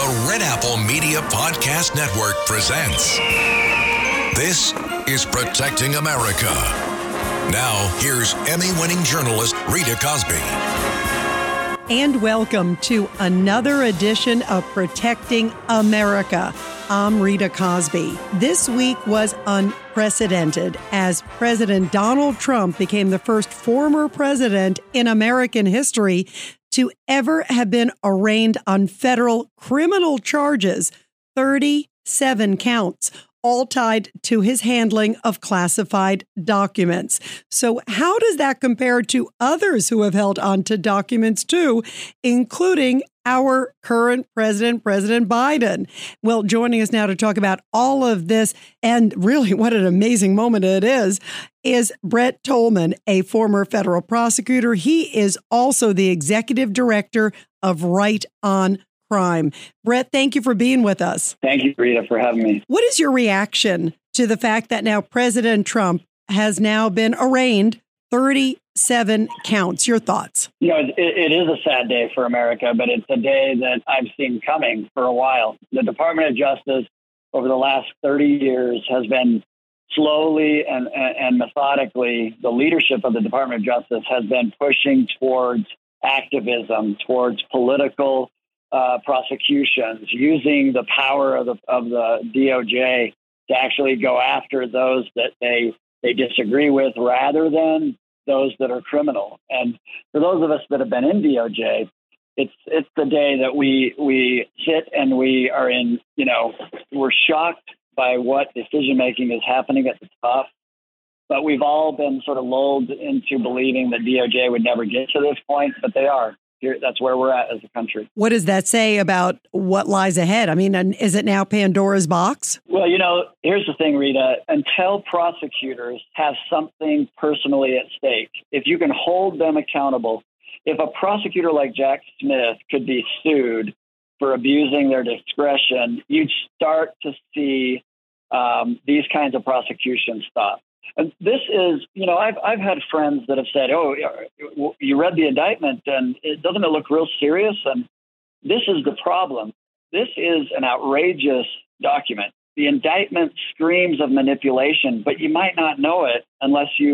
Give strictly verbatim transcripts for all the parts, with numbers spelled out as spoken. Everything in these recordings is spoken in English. The Red Apple Media Podcast Network presents. This is Protecting America. Now, here's Emmy-winning journalist Rita Cosby. And welcome to another edition of Protecting America. I'm Rita Cosby. This week was unprecedented as President Donald Trump became the first former president in American history to ever have been arraigned on federal criminal charges, thirty-seven counts, all tied to his handling of classified documents. So how does that compare to others who have held on to documents too, including our current president, President Biden? Well, joining us now to talk about all of this, and really what an amazing moment it is, is Brett Tolman, a former federal prosecutor. He is also the executive director of Right on Crime. Brett, thank you for being with us. Thank you, Rita, for having me. What is your reaction to the fact that now President Trump has now been arraigned thirty-seven counts? Your thoughts? You know, it, it is a sad day for America, but it's a day that I've seen coming for a while. The Department of Justice over the last thirty years has been slowly and, and, and methodically, the leadership of the Department of Justice has been pushing towards activism, towards political Uh, prosecutions, using the power of the of the D O J to actually go after those that they they disagree with, rather than those that are criminal. And for those of us that have been in D O J, it's it's the day that we we hit and we are in. You know, we're shocked by what decision making is happening at the top, but we've all been sort of lulled into believing that D O J would never get to this point, but they are. That's where we're at as a country. What does that say about what lies ahead? I mean, is it now Pandora's box? Well, you know, here's the thing, Rita. Until prosecutors have something personally at stake, if you can hold them accountable, if a prosecutor like Jack Smith could be sued for abusing their discretion, you'd start to see um, these kinds of prosecutions stop. And this is, you know, I've I've had friends that have said, oh, you read the indictment and it doesn't it look real serious? And this is the problem. This is an outrageous document. The indictment screams of manipulation, but you might not know it unless you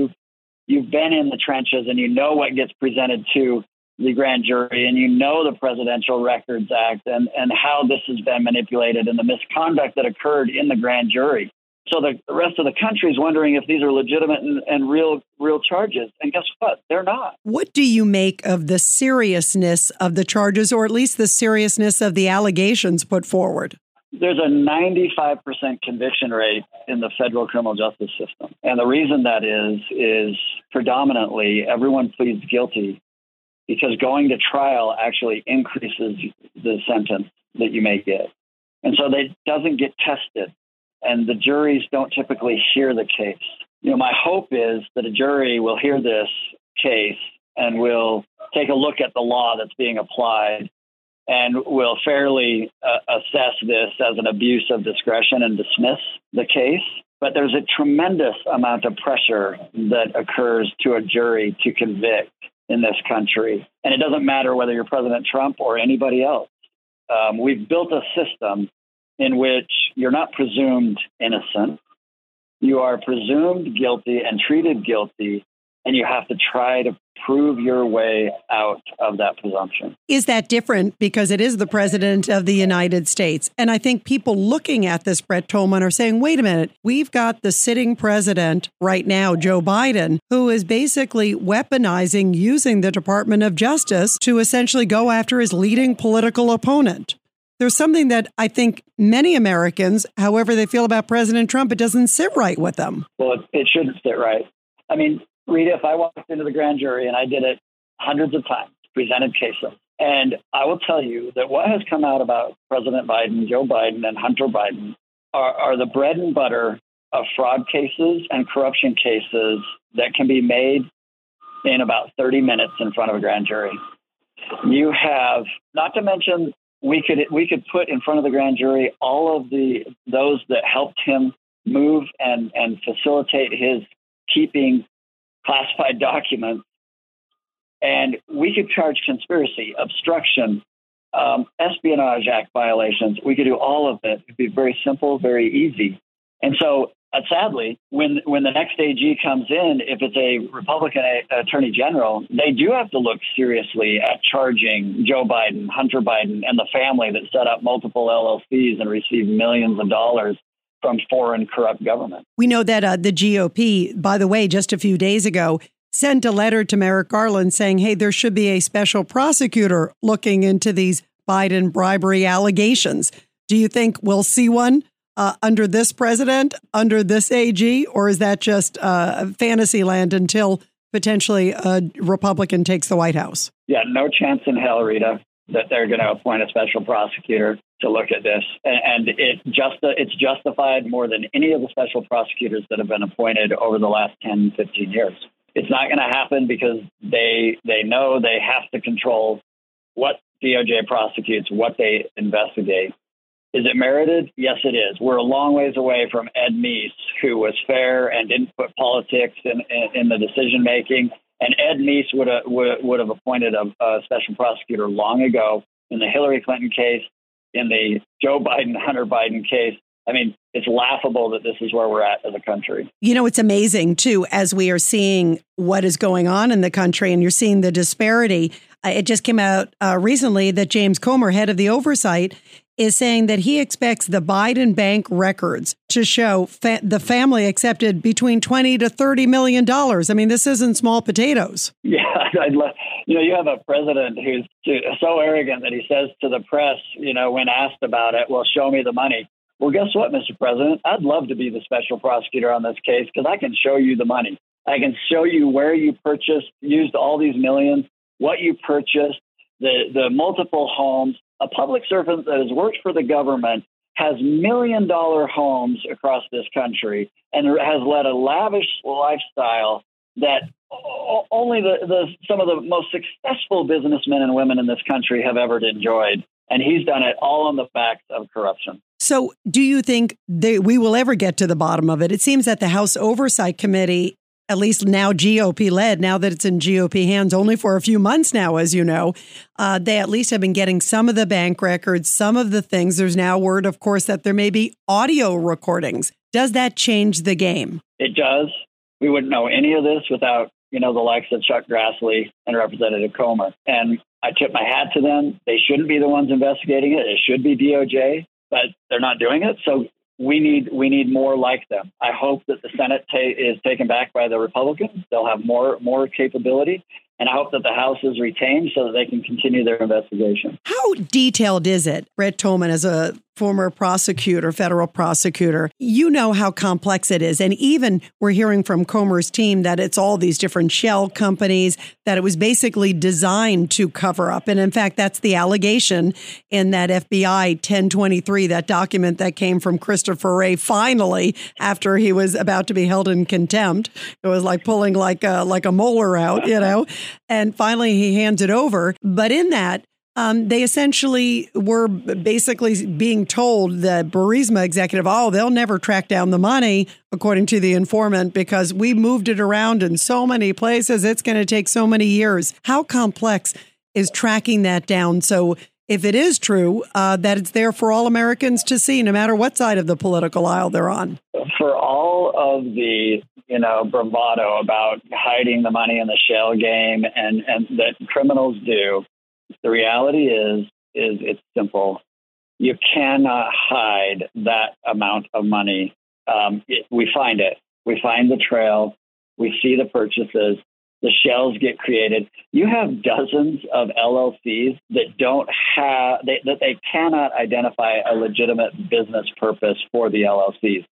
you've been in the trenches and you know what gets presented to the grand jury and you know the Presidential Records Act and, and how this has been manipulated and the misconduct that occurred in the grand jury. So the rest of the country is wondering if these are legitimate and, and real real charges. And guess what? They're not. What do you make of the seriousness of the charges, or at least the seriousness of the allegations put forward? There's a ninety-five percent conviction rate in the federal criminal justice system. And the reason that is, is predominantly everyone pleads guilty because going to trial actually increases the sentence that you may get. And so that doesn't get tested. And the juries don't typically hear the case. You know, my hope is that a jury will hear this case and will take a look at the law that's being applied and will fairly uh, assess this as an abuse of discretion and dismiss the case. But there's a tremendous amount of pressure that occurs to a jury to convict in this country. And it doesn't matter whether you're President Trump or anybody else. Um, we've built a system in which you're not presumed innocent. You are presumed guilty and treated guilty, and you have to try to prove your way out of that presumption. Is that different? Because it is the president of the United States. And I think people looking at this, Brett Tolman, are saying, wait a minute, we've got the sitting president right now, Joe Biden, who is basically weaponizing, using the Department of Justice to essentially go after his leading political opponent. There's something that I think many Americans, however they feel about President Trump, it doesn't sit right with them. Well, it, it shouldn't sit right. I mean, Rita, if I walked into the grand jury, and I did it hundreds of times, presented cases, And I will tell you that what has come out about President Biden, Joe Biden, and Hunter Biden are, are the bread and butter of fraud cases and corruption cases that can be made in about thirty minutes in front of a grand jury. You have, not to mention, we could we could put in front of the grand jury all of the those that helped him move and, and facilitate his keeping classified documents. And we could charge conspiracy, obstruction, um, Espionage Act violations. We could do all of it. It'd be very simple, very easy. And so uh, sadly, when when the next A G comes in, if it's a Republican a- attorney general, they do have to look seriously at charging Joe Biden, Hunter Biden, and the family that set up multiple L L Cs and received millions of dollars from foreign corrupt government. We know that uh, the G O P, by the way, just a few days ago, sent a letter to Merrick Garland saying, hey, there should be a special prosecutor looking into these Biden bribery allegations. Do you think we'll see one uh, under this president, under this A G, or is that just uh, fantasy land until potentially a Republican takes the White House? Yeah, no chance in hell, Rita, that they're going to appoint a special prosecutor to look at this. And, and it just it's justified more than any of the special prosecutors that have been appointed over the last ten, fifteen years. It's not going to happen because they they know they have to control what D O J prosecutes, what they investigate. Is it merited? Yes, it is. We're a long ways away from Ed Meese, who was fair and didn't put politics in, in, in the decision making. And Ed Meese would have, would have appointed a, a special prosecutor long ago in the Hillary Clinton case, in the Joe Biden, Hunter Biden case. I mean, it's laughable that this is where we're at as a country. You know, it's amazing, too, as we are seeing what is going on in the country and you're seeing the disparity. Uh, it just came out uh, recently that James Comer, head of the oversight, is saying that he expects the Biden bank records to show fa- the family accepted between twenty to thirty million dollars. I mean, this isn't small potatoes. Yeah, I'd love, you know, you have a president who's so arrogant that he says to the press, you know, when asked about it, well, show me the money. Well, guess what, Mister President? I'd love to be the special prosecutor on this case because I can show you the money. I can show you where you purchased, used all these millions, what you purchased, the, the multiple homes. A public servant that has worked for the government has million-dollar homes across this country and has led a lavish lifestyle that only the, the some of the most successful businessmen and women in this country have ever enjoyed. And he's done it all on the backs of corruption. So do you think they, we will ever get to the bottom of it? It seems that the House Oversight Committee, at least now G O P-led, now that it's in G O P hands only for a few months now, as you know, uh, they at least have been getting some of the bank records, some of the things. There's now word, of course, that there may be audio recordings. Does that change the game? It does. We wouldn't know any of this without, you know, the likes of Chuck Grassley and Representative Comer. And I tip my hat to them. They shouldn't be the ones investigating it. It should be D O J. But they're not doing it. So we need we need more like them. I hope that the Senate ta- is taken back by the Republicans. They'll have more more capability. And I hope that the House is retained so that they can continue their investigation. How detailed is it? Brett Tolman, as a former prosecutor, federal prosecutor, you know how complex it is. And even we're hearing from Comer's team that it's all these different shell companies, that it was basically designed to cover up. And in fact, that's the allegation in that F B I ten twenty-three, that document that came from Christopher Wray finally after he was about to be held in contempt. It was like pulling like a, like a molar out, you know. And finally, he hands it over. But in that, um, they essentially were basically being told the Burisma executive, oh, they'll never track down the money, according to the informant, because we moved it around in so many places. It's going to take so many years. How complex is tracking that down? So if it is true uh, that it's there for all Americans to see, no matter what side of the political aisle they're on. For all of the, you know, bravado about hiding the money in the shell game and, and that criminals do, the reality is, is it's simple. You cannot hide that amount of money. Um, it, we find it. We find the trail. We see the purchases. The shells get created. You have dozens of L L Cs that don't have, they, that they cannot identify a legitimate business purpose for the L L Cs.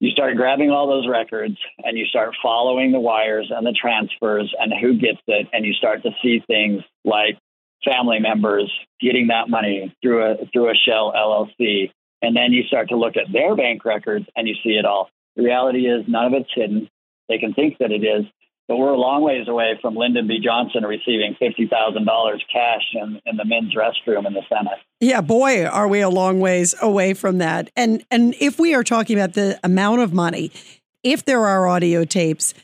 You start grabbing all those records and you start following the wires and the transfers and who gets it. And you start to see things like family members getting that money through a through a shell L L C. And then you start to look at their bank records and you see it all. The reality is none of it's hidden. They can think that it is. But we're a long ways away from Lyndon B. Johnson receiving fifty thousand dollars cash in, in the men's restroom in the Senate. Yeah, boy, are we a long ways away from that. And and if we are talking about the amount of money, if there are audio tapes,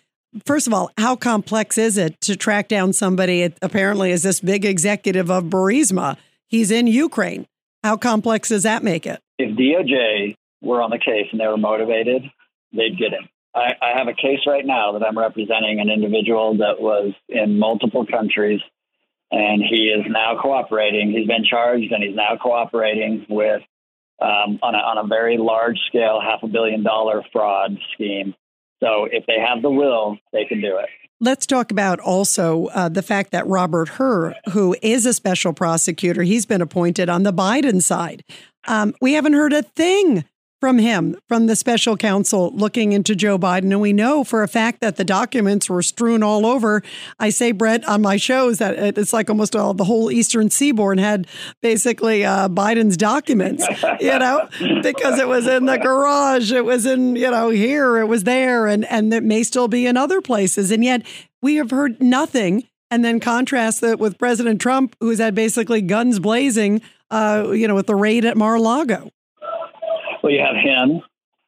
first of all, how complex is it to track down somebody apparently as this big executive of Burisma? He's in Ukraine. How complex does that make it? If D O J were on the case and they were motivated, they'd get him. I, I have a case right now that I'm representing an individual that was in multiple countries, and he is now cooperating. He's been charged, and he's now cooperating with um, on a, on a very large scale, half a billion dollar fraud scheme. So if they have the will, they can do it. Let's talk about also uh, the fact that Robert Herr, who is a special prosecutor, he's been appointed on the Biden side. Um, we haven't heard a thing from him, from the special counsel looking into Joe Biden. And we know for a fact that the documents were strewn all over. I say, Brett, on my shows that it's like almost all the whole Eastern Seaboard had basically uh, Biden's documents, you know, because it was in the garage. It was in, you know, here, it was there, and, and it may still be in other places. And yet we have heard nothing. And then contrast that with President Trump, who's had basically guns blazing, uh, you know, with the raid at Mar-a-Lago. Well, you have him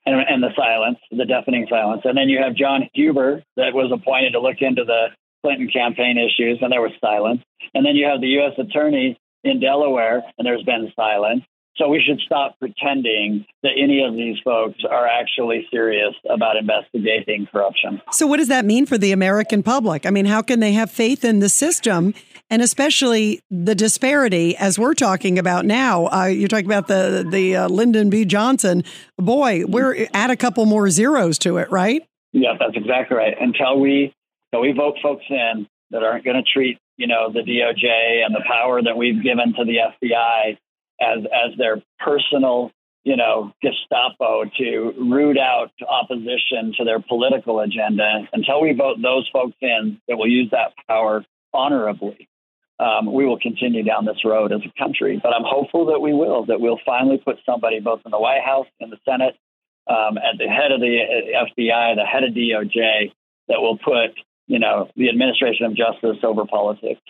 and, and the silence, the deafening silence. And then you have John Huber that was appointed to look into the Clinton campaign issues, and there was silence. And then you have the U S attorney in Delaware, and there's been silence. So we should stop pretending that any of these folks are actually serious about investigating corruption. So what does that mean for the American public? I mean, how can they have faith in the system, and especially the disparity, as we're talking about now? Uh, you're talking about the, the uh, Lyndon B. Johnson. Boy, we're add a couple more zeros to it, right? Yeah, that's exactly right. Until we, until we vote folks in that aren't going to treat, you know, the D O J and the power that we've given to the F B I as as their personal, you know, Gestapo to root out opposition to their political agenda, until we vote those folks in that will use that power honorably, um, we will continue down this road as a country. But I'm hopeful that we will, that we'll finally put somebody both in the White House and the Senate, um, at the head of the F B I, the head of D O J, that will put, you know, the administration of justice over politics.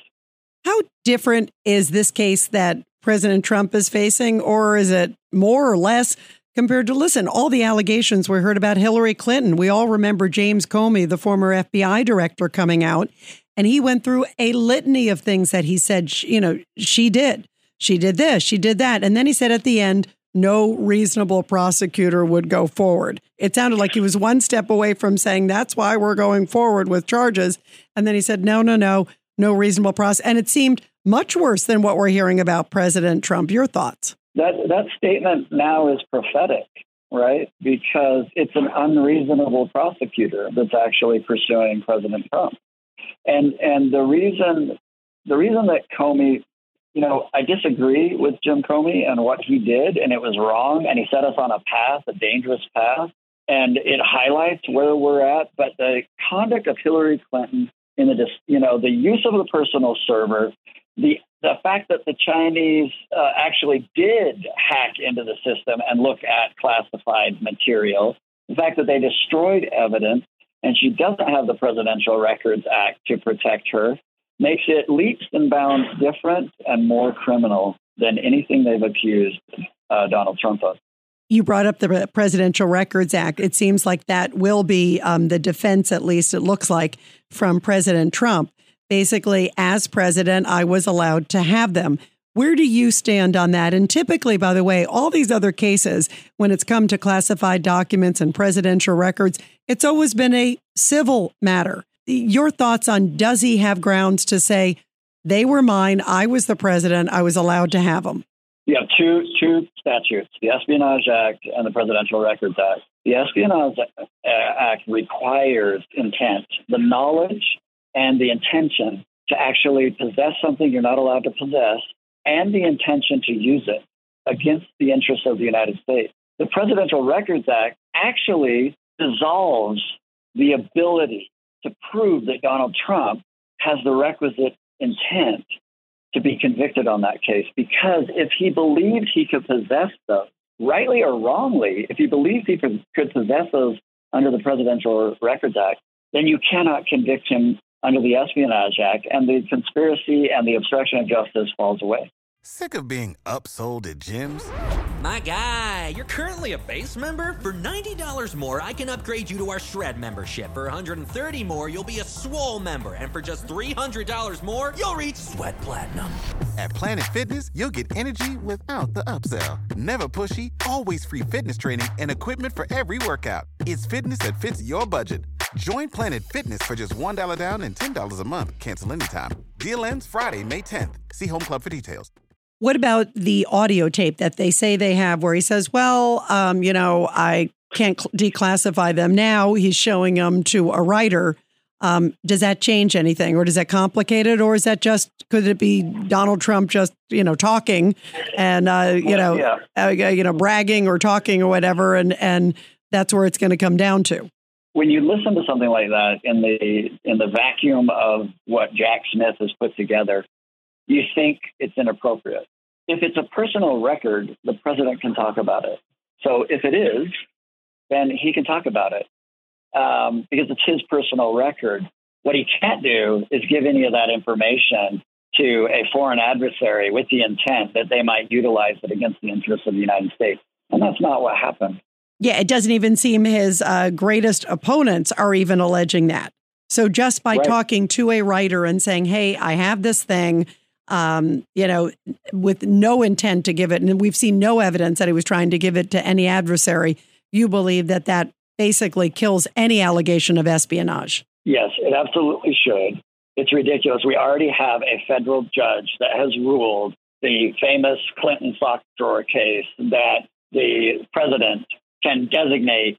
How different is this case that President Trump is facing, or is it more or less compared to, listen, all the allegations we heard about Hillary Clinton? We all remember James Comey, the former F B I director, coming out, and he went through a litany of things that he said, you know, she did. She did this, she did that. And then he said at the end, no reasonable prosecutor would go forward. It sounded like he was one step away from saying that's why we're going forward with charges. And then he said, no, no, no, no reasonable process. And it seemed much worse than what we're hearing about President Trump. Your thoughts? That that statement now is prophetic, right? Because it's an unreasonable prosecutor that's actually pursuing President Trump. And and the reason the reason that Comey, you know, I disagree with Jim Comey and what he did, and it was wrong, and he set us on a path, a dangerous path, and it highlights where we're at. But the conduct of Hillary Clinton in the, you know, the use of the personal server. The the fact that the Chinese uh, actually did hack into the system and look at classified material, the fact that they destroyed evidence, and she doesn't have the Presidential Records Act to protect her, makes it leaps and bounds different and more criminal than anything they've accused uh, Donald Trump of. You brought up the Presidential Records Act. It seems like that will be um, the defense, at least it looks like, from President Trump. Basically, as president, I was allowed to have them. Where do you stand on that? And typically, by the way, all these other cases, when it's come to classified documents and presidential records, it's always been a civil matter. Your thoughts on, does he have grounds to say, they were mine, I was the president, I was allowed to have them? You have two, two statutes, the Espionage Act and the Presidential Records Act. The Espionage Act requires intent, the knowledge and the intention to actually possess something you're not allowed to possess, and the intention to use it against the interests of the United States. The Presidential Records Act actually dissolves the ability to prove that Donald Trump has the requisite intent to be convicted on that case, because if he believed he could possess those, rightly or wrongly, if he believes he could possess those under the Presidential Records Act, then you cannot convict him under the Espionage Act, and the conspiracy and the obstruction of justice falls away. Sick of being upsold at gyms? My guy, you're currently a base member. For ninety dollars more, I can upgrade you to our Shred membership. For one hundred thirty dollars more, you'll be a Swole member. And for just three hundred dollars more, you'll reach Sweat Platinum. At Planet Fitness, you'll get energy without the upsell. Never pushy, always free fitness training and equipment for every workout. It's fitness that fits your budget. Join Planet Fitness for just one dollar down and ten dollars a month. Cancel anytime. Deal ends Friday, May tenth. See Home Club for details. What about the audio tape that they say they have where he says, well, um, you know, I can't cl- declassify them now. He's showing them to a writer. Um, does that change anything, or does that complicate it? Or is that just, could it be Donald Trump just, you know, talking and, uh, you know, yeah. uh, you know, bragging or talking or whatever? And, and that's where it's going to come down to. When you listen to something like that in the in the vacuum of what Jack Smith has put together, you think it's inappropriate. If it's a personal record, the president can talk about it. So if it is, then he can talk about it um, because it's his personal record. What he can't do is give any of that information to a foreign adversary with the intent that they might utilize it against the interests of the United States. And that's not what happened. Yeah, it doesn't even seem his uh, greatest opponents are even alleging that. So just by right. talking to a writer and saying, hey, I have this thing, Um, you know, with no intent to give it. And we've seen no evidence that he was trying to give it to any adversary. You believe that that basically kills any allegation of espionage? Yes, it absolutely should. It's ridiculous. We already have a federal judge that has ruled the famous Clinton sock drawer case that the president can designate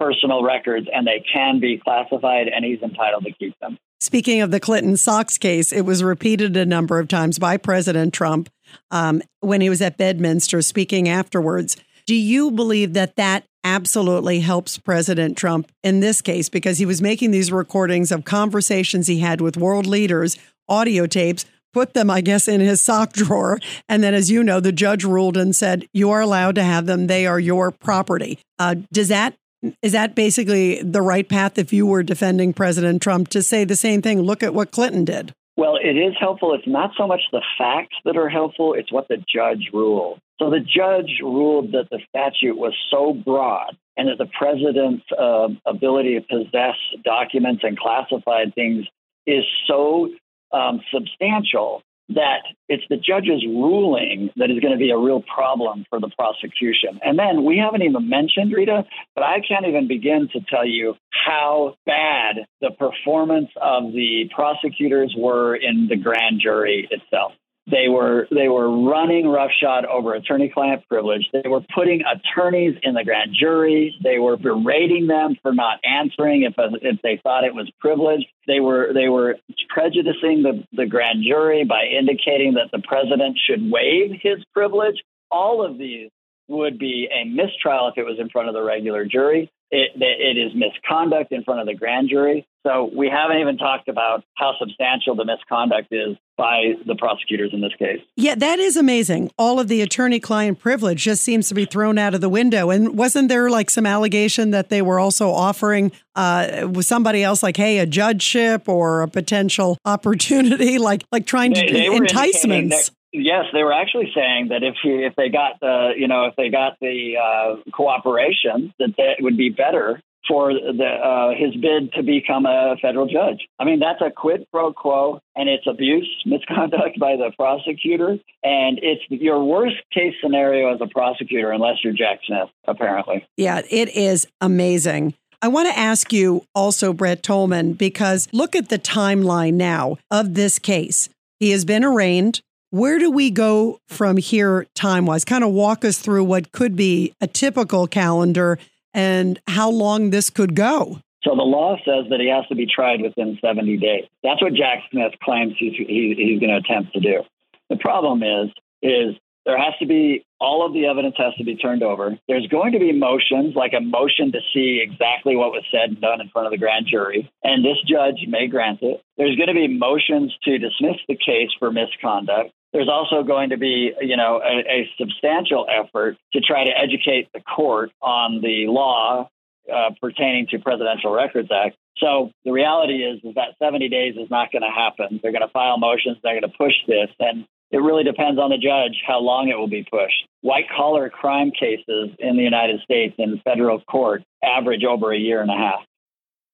personal records and they can be classified, and he's entitled to keep them. Speaking of the Clinton socks case, it was repeated a number of times by President Trump um, when he was at Bedminster speaking afterwards. Do you believe that that absolutely helps President Trump in this case? Because he was making these recordings of conversations he had with world leaders, audio tapes, put them, I guess, in his sock drawer. And then, as you know, the judge ruled and said, you are allowed to have them. They are your property. Uh, does that Is that basically the right path if you were defending President Trump, to say the same thing? Look at what Clinton did. Well, it is helpful. It's not so much the facts that are helpful. It's what the judge ruled. So the judge ruled that the statute was so broad and that the president's uh, ability to possess documents and classified things is so um, substantial that it's the judge's ruling that is going to be a real problem for the prosecution. And then we haven't even mentioned, Rita, but I can't even begin to tell you how bad the performance of the prosecutors were in the grand jury itself. They were they were running roughshod over attorney-client privilege. They were putting attorneys in the grand jury. They were berating them for not answering if if they thought it was privileged. They were they were prejudicing the, the grand jury by indicating that the president should waive his privilege. All of these would be a mistrial if it was in front of the regular jury. It, it is misconduct in front of the grand jury. So we haven't even talked about how substantial the misconduct is by the prosecutors in this case. Yeah, that is amazing. All of the attorney-client privilege just seems to be thrown out of the window. And wasn't there like some allegation that they were also offering uh, somebody else, like, hey, a judgeship or a potential opportunity, like like trying they, to they enticements? Yes, they were actually saying that if he, if they got the you know if they got the uh, cooperation, that that would be better for the uh, his bid to become a federal judge. I mean, that's a quid pro quo, and it's abuse, misconduct by the prosecutor, and it's your worst case scenario as a prosecutor, unless you're Jack Smith, apparently. Yeah, it is amazing. I want to ask you also, Brett Tolman, because look at the timeline now of this case. He has been arraigned. Where do we go from here time-wise? Kind of walk us through what could be a typical calendar and how long this could go. So the law says that he has to be tried within seventy days. That's what Jack Smith claims he's, he, he's going to attempt to do. The problem is, is There has to be, all of the evidence has to be turned over. There's going to be motions, like a motion to see exactly what was said and done in front of the grand jury. And this judge may grant it. There's going to be motions to dismiss the case for misconduct. There's also going to be, you know, a, a substantial effort to try to educate the court on the law uh, pertaining to Presidential Records Act. So the reality is, is that seventy days is not going to happen. They're going to file motions. They're going to push this. And it really depends on the judge how long it will be pushed. White-collar crime cases in the United States in federal court average over a year and a half.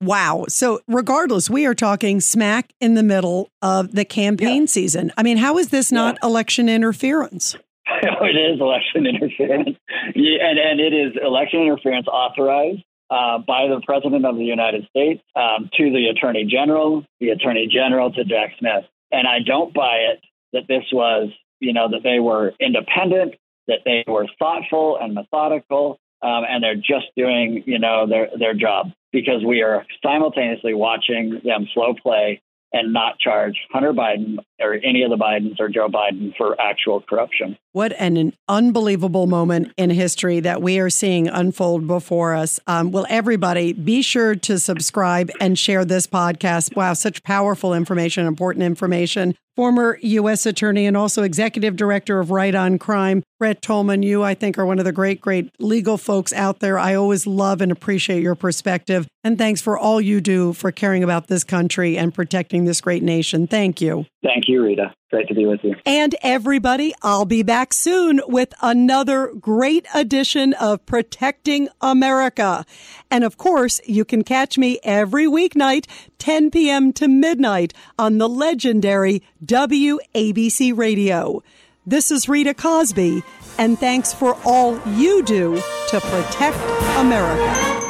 Wow. So regardless, we are talking smack in the middle of the campaign yeah. season. I mean, how is this not yeah. election interference? It is election interference. Yeah, and, and it is election interference authorized uh, by the President of the United States um, to the Attorney General, the Attorney General to Jack Smith. And I don't buy it that this was, you know, that they were independent, that they were thoughtful and methodical. Um, and they're just doing, you know, their their job, because we are simultaneously watching them slow play and not charge Hunter Biden or any of the Bidens or Joe Biden for actual corruption. What an, an unbelievable moment in history that we are seeing unfold before us. Um, well, everybody, be sure to subscribe and share this podcast. Wow, such powerful information, important information. Former U S attorney and also executive director of Right on Crime, Brett Tolman, you, I think, are one of the great, great legal folks out there. I always love and appreciate your perspective. And thanks for all you do for caring about this country and protecting this great nation. Thank you. Thank you, Rita. Great to be with you. And everybody, I'll be back soon with another great edition of Protecting America. And of course, you can catch me every weeknight, ten p.m. to midnight on the legendary W A B C Radio. This is Rita Cosby, and thanks for all you do to protect America.